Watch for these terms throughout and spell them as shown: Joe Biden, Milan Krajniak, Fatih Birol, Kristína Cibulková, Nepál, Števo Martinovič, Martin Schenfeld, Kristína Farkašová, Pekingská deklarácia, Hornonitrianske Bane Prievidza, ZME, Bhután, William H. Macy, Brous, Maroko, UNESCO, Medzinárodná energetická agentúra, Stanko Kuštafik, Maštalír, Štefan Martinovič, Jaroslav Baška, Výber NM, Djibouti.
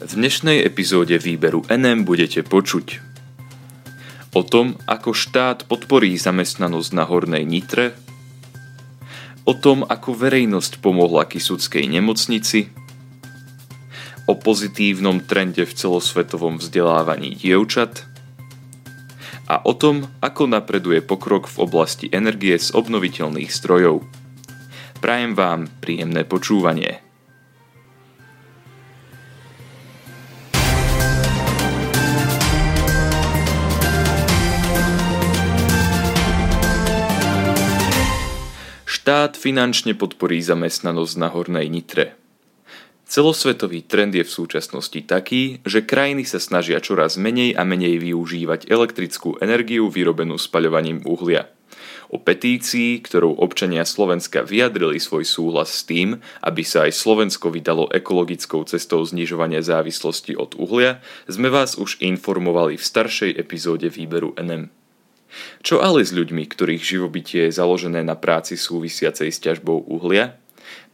V dnešnej epizóde Výberu NM budete počuť o tom, ako štát podporí zamestnanosť na Hornej Nitre, o tom, ako verejnosť pomohla Kysuckej nemocnici, o pozitívnom trende v celosvetovom vzdelávaní dievčat a o tom, ako napreduje pokrok v oblasti energie z obnoviteľných zdrojov. Prajem vám príjemné počúvanie. Štát finančne podporí zamestnanosť na Hornej Nitre. Celosvetový trend je v súčasnosti taký, že krajiny sa snažia čoraz menej a menej využívať elektrickú energiu vyrobenú spaľovaním uhlia. O petícii, ktorou občania Slovenska vyjadrili svoj súhlas s tým, aby sa aj Slovensko vydalo ekologickou cestou znižovania závislosti od uhlia, sme vás už informovali v staršej epizóde Výberu NM. Čo ale s ľuďmi, ktorých živobytie je založené na práci súvisiacej s ťažbou uhlia?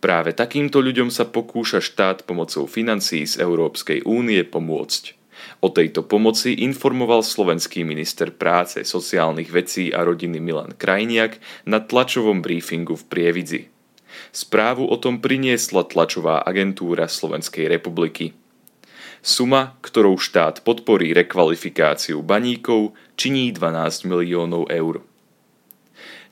Práve takýmto ľuďom sa pokúša štát pomocou financií z Európskej únie pomôcť. O tejto pomoci informoval slovenský minister práce, sociálnych vecí a rodiny Milan Krajniak na tlačovom briefingu v Prievidzi. Správu o tom priniesla tlačová agentúra Slovenskej republiky. Suma, ktorou štát podporí rekvalifikáciu baníkov, činí 12 miliónov eur.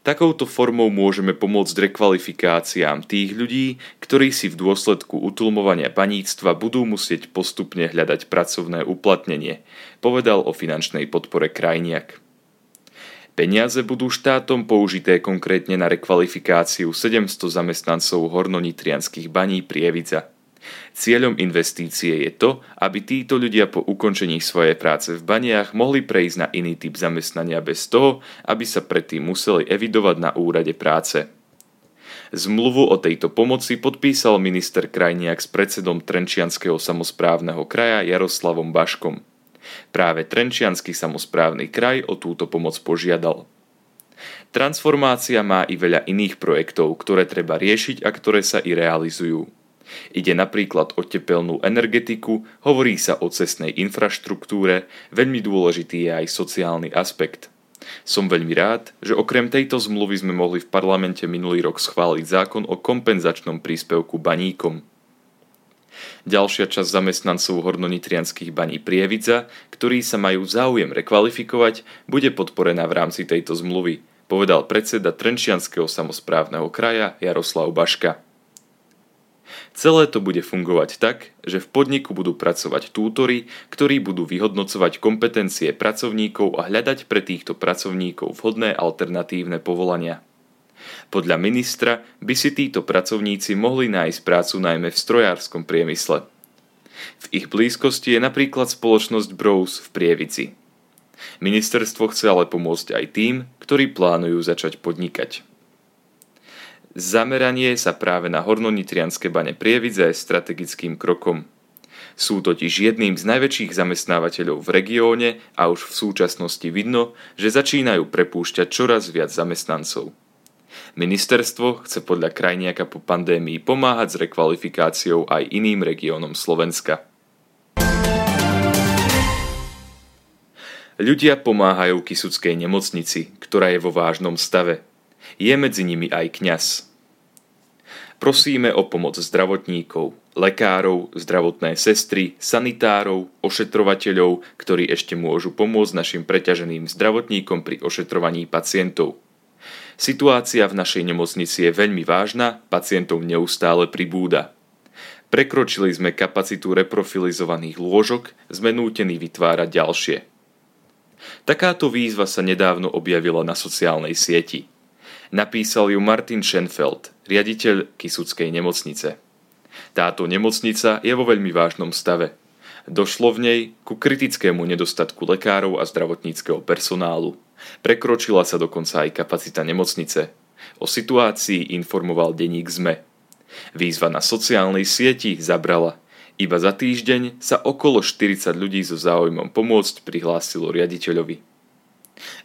Takouto formou môžeme pomôcť rekvalifikáciám tých ľudí, ktorí si v dôsledku utlmovania baníctva budú musieť postupne hľadať pracovné uplatnenie, povedal o finančnej podpore Krajniak. Peniaze budú štátom použité konkrétne na rekvalifikáciu 700 zamestnancov Hornonitrianskych baní Prievidza. Cieľom investície je to, aby títo ľudia po ukončení svojej práce v baniach mohli prejsť na iný typ zamestnania bez toho, aby sa predtým museli evidovať na úrade práce. Zmluvu o tejto pomoci podpísal minister Krajniak s predsedom Trenčianskeho samosprávneho kraja Jaroslavom Baškom. Práve Trenčiansky samosprávny kraj o túto pomoc požiadal. Transformácia má i veľa iných projektov, ktoré treba riešiť a ktoré sa i realizujú. Ide napríklad o tepelnú energetiku, hovorí sa o cestnej infraštruktúre, veľmi dôležitý je aj sociálny aspekt. Som veľmi rád, že okrem tejto zmluvy sme mohli v parlamente minulý rok schváliť zákon o kompenzačnom príspevku baníkom. Ďalšia časť zamestnancov Hornonitrianskych baní Prievidza, ktorí sa majú záujem rekvalifikovať, bude podporená v rámci tejto zmluvy, povedal predseda Trenčianskeho samosprávneho kraja Jaroslav Baška. Celé to bude fungovať tak, že v podniku budú pracovať tútori, ktorí budú vyhodnocovať kompetencie pracovníkov a hľadať pre týchto pracovníkov vhodné alternatívne povolania. Podľa ministra by si títo pracovníci mohli nájsť prácu najmä v strojárskom priemysle. V ich blízkosti je napríklad spoločnosť Brous v Prievidzi. Ministerstvo chce ale pomôcť aj tým, ktorí plánujú začať podnikať. Zameranie sa práve na Hornonitrianske bane Prievidza je strategickým krokom. Sú totiž jedným z najväčších zamestnávateľov v regióne a už v súčasnosti vidno, že začínajú prepúšťať čoraz viac zamestnancov. Ministerstvo chce podľa Krajniaka po pandémii pomáhať s rekvalifikáciou aj iným regiónom Slovenska. Ľudia pomáhajú Kysuckej nemocnici, ktorá je vo vážnom stave. Je medzi nimi aj kňaz. Prosíme o pomoc zdravotníkov, lekárov, zdravotné sestry, sanitárov, ošetrovateľov, ktorí ešte môžu pomôcť našim preťaženým zdravotníkom pri ošetrovaní pacientov. Situácia v našej nemocnici je veľmi vážna, pacientov neustále pribúda. Prekročili sme kapacitu reprofilizovaných lôžok, sme nútení vytvárať ďalšie. Takáto výzva sa nedávno objavila na sociálnej sieti. Napísal ju Martin Schenfeld, riaditeľ Kysuckej nemocnice. Táto nemocnica je vo veľmi vážnom stave. Došlo v nej ku kritickému nedostatku lekárov a zdravotníckeho personálu. Prekročila sa dokonca aj kapacita nemocnice. O situácii informoval denník ZME. Výzva na sociálnej sieti zabrala. Iba za týždeň sa okolo 40 ľudí so záujmom pomôcť prihlásilo riaditeľovi.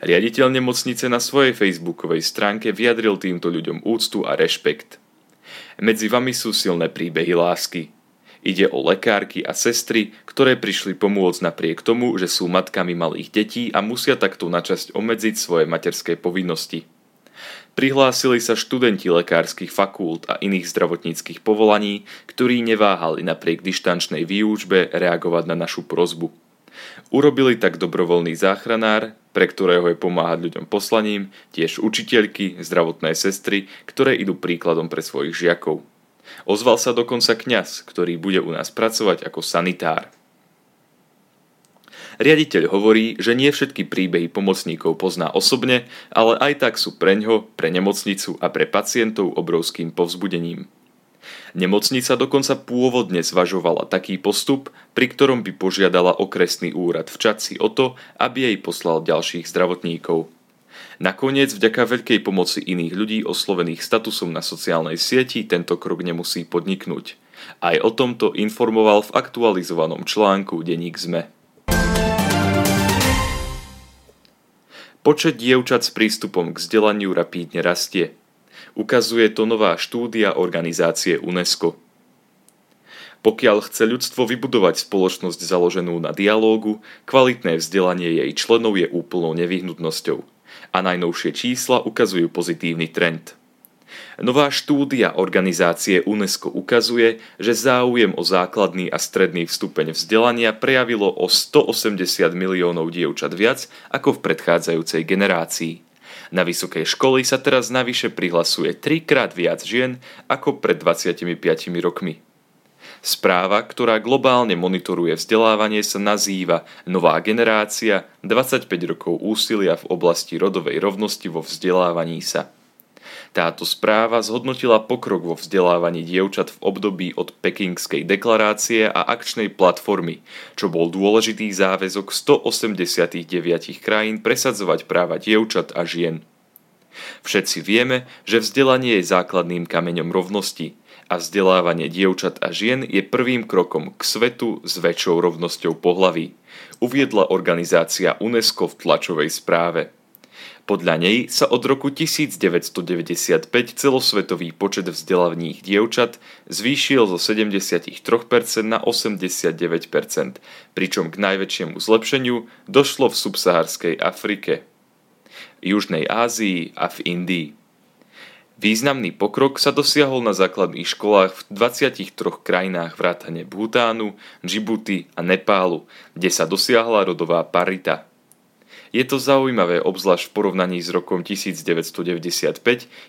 Riaditeľ nemocnice na svojej facebookovej stránke vyjadril týmto ľuďom úctu a rešpekt. Medzi vami sú silné príbehy lásky. Ide o lekárky a sestry, ktoré prišli pomôcť napriek tomu, že sú matkami malých detí a musia takto načasť obmedziť svoje materské povinnosti. Prihlásili sa študenti lekárskych fakult a iných zdravotníckych povolaní, ktorí neváhali napriek dištančnej výučbe reagovať na našu prosbu. Urobili tak dobrovoľný záchranár, pre ktorého je pomáhať ľuďom poslaním, tiež učiteľky, zdravotné sestry, ktoré idú príkladom pre svojich žiakov. Ozval sa dokonca kňaz, ktorý bude u nás pracovať ako sanitár. Riaditeľ hovorí, že nie všetky príbehy pomocníkov pozná osobne, ale aj tak sú preňho, pre nemocnicu a pre pacientov obrovským povzbudením. Nemocnica dokonca pôvodne zvažovala taký postup, pri ktorom by požiadala okresný úrad v Čadci o to, aby jej poslal ďalších zdravotníkov. Nakoniec vďaka veľkej pomoci iných ľudí oslovených statusom na sociálnej sieti tento krok nemusí podniknúť. Aj o tomto informoval v aktualizovanom článku denník ZME. Počet dievčat s prístupom k vzdelaniu rapídne rastie. Ukazuje to nová štúdia organizácie UNESCO. Pokiaľ chce ľudstvo vybudovať spoločnosť založenú na dialógu, kvalitné vzdelanie jej členov je úplnou nevyhnutnosťou. A najnovšie čísla ukazujú pozitívny trend. Nová štúdia organizácie UNESCO ukazuje, že záujem o základný a stredný stupeň vzdelania prejavilo o 180 miliónov dievčat viac ako v predchádzajúcej generácii. Na vysokej školy sa teraz navyše prihlasuje 3-krát viac žien ako pred 25 rokmi. Správa, ktorá globálne monitoruje vzdelávanie, sa nazýva Nová generácia 25 rokov úsilia v oblasti rodovej rovnosti vo vzdelávaní sa. Táto správa zhodnotila pokrok vo vzdelávaní dievčat v období od Pekingskej deklarácie a akčnej platformy, čo bol dôležitý záväzok 189 krajín presadzovať práva dievčat a žien. Všetci vieme, že vzdelanie je základným kameňom rovnosti a vzdelávanie dievčat a žien je prvým krokom k svetu s väčšou rovnosťou pohlaví, uviedla organizácia UNESCO v tlačovej správe. Podľa nej sa od roku 1995 celosvetový počet vzdelaných dievčat zvýšil zo 73% na 89%, pričom k najväčšiemu zlepšeniu došlo v subsaharskej Afrike, Južnej Ázii a v Indii. Významný pokrok sa dosiahol na základných školách v 23 krajinách vrátane Bhutánu, Djibouti a Nepálu, kde sa dosiahla rodová parita. Je to zaujímavé obzvlášť v porovnaní s rokom 1995,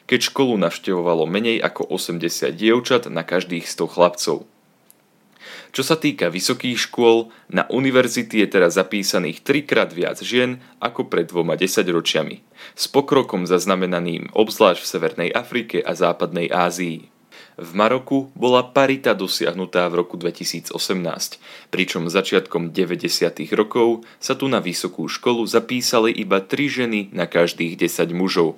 keď školu navštevovalo menej ako 80 dievčat na každých 100 chlapcov. Čo sa týka vysokých škôl, na univerzity je teraz zapísaných 3-krát viac žien ako pred 20 ročiami, s pokrokom zaznamenaným obzvlášť v Severnej Afrike a Západnej Ázii. V Maroku bola parita dosiahnutá v roku 2018, pričom začiatkom 90. rokov sa tu na vysokú školu zapísali iba 3 ženy na každých 10 mužov.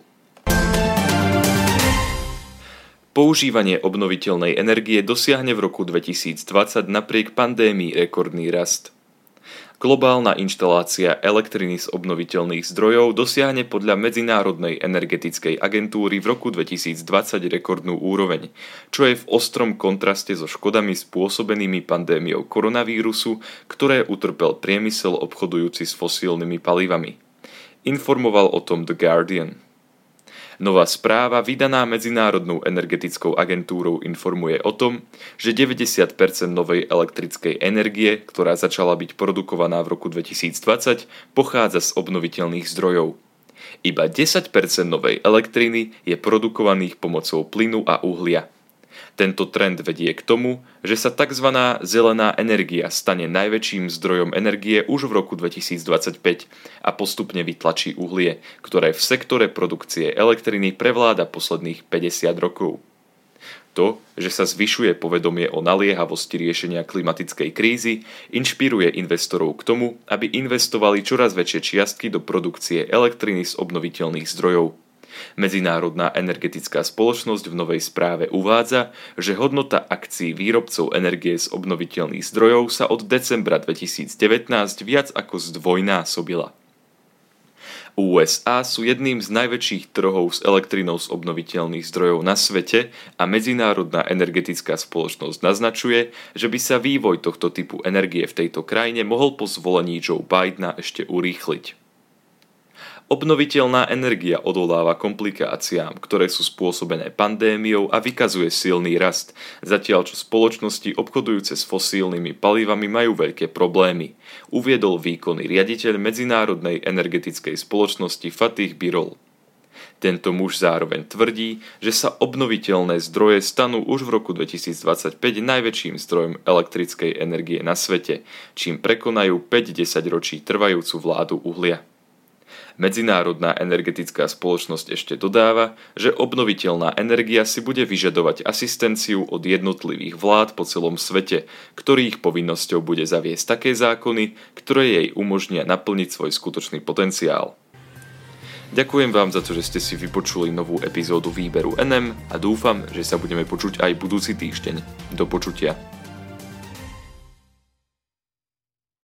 Používanie obnoviteľnej energie dosiahne v roku 2020 napriek pandémii rekordný rast. Globálna inštalácia elektriny z obnoviteľných zdrojov dosiahne podľa Medzinárodnej energetickej agentúry v roku 2020 rekordnú úroveň, čo je v ostrom kontraste so škodami spôsobenými pandémiou koronavírusu, ktoré utrpel priemysel obchodujúci s fosílnymi palivami. Informoval o tom The Guardian. Nová správa, vydaná Medzinárodnou energetickou agentúrou, informuje o tom, že 90% novej elektrickej energie, ktorá začala byť produkovaná v roku 2020, pochádza z obnoviteľných zdrojov. Iba 10% novej elektriny je produkovaných pomocou plynu a uhlia. Tento trend vedie k tomu, že sa tzv. Zelená energia stane najväčším zdrojom energie už v roku 2025 a postupne vytlačí uhlie, ktoré v sektore produkcie elektriny prevláda posledných 50 rokov. To, že sa zvyšuje povedomie o naliehavosti riešenia klimatickej krízy, inšpiruje investorov k tomu, aby investovali čoraz väčšie čiastky do produkcie elektriny z obnoviteľných zdrojov. Medzinárodná energetická spoločnosť v novej správe uvádza, že hodnota akcií výrobcov energie z obnoviteľných zdrojov sa od decembra 2019 viac ako zdvojnásobila. USA sú jedným z najväčších trhov s elektrinou z obnoviteľných zdrojov na svete a Medzinárodná energetická spoločnosť naznačuje, že by sa vývoj tohto typu energie v tejto krajine mohol po zvolení Joe Bidena ešte urýchliť. Obnoviteľná energia odoláva komplikáciám, ktoré sú spôsobené pandémiou a vykazuje silný rast, zatiaľ čo spoločnosti obchodujúce s fosílnymi palivami majú veľké problémy, uviedol výkonný riaditeľ Medzinárodnej energetickej spoločnosti Fatih Birol. Tento muž zároveň tvrdí, že sa obnoviteľné zdroje stanú už v roku 2025 najväčším zdrojom elektrickej energie na svete, čím prekonajú 5-10 ročí trvajúcu vládu uhlia. Medzinárodná energetická spoločnosť ešte dodáva, že obnoviteľná energia si bude vyžadovať asistenciu od jednotlivých vlád po celom svete, ktorých povinnosťou bude zaviesť také zákony, ktoré jej umožnia naplniť svoj skutočný potenciál. Ďakujem vám za to, že ste si vypočuli novú epizódu Výberu NM a dúfam, že sa budeme počuť aj budúci týždeň. Do počutia.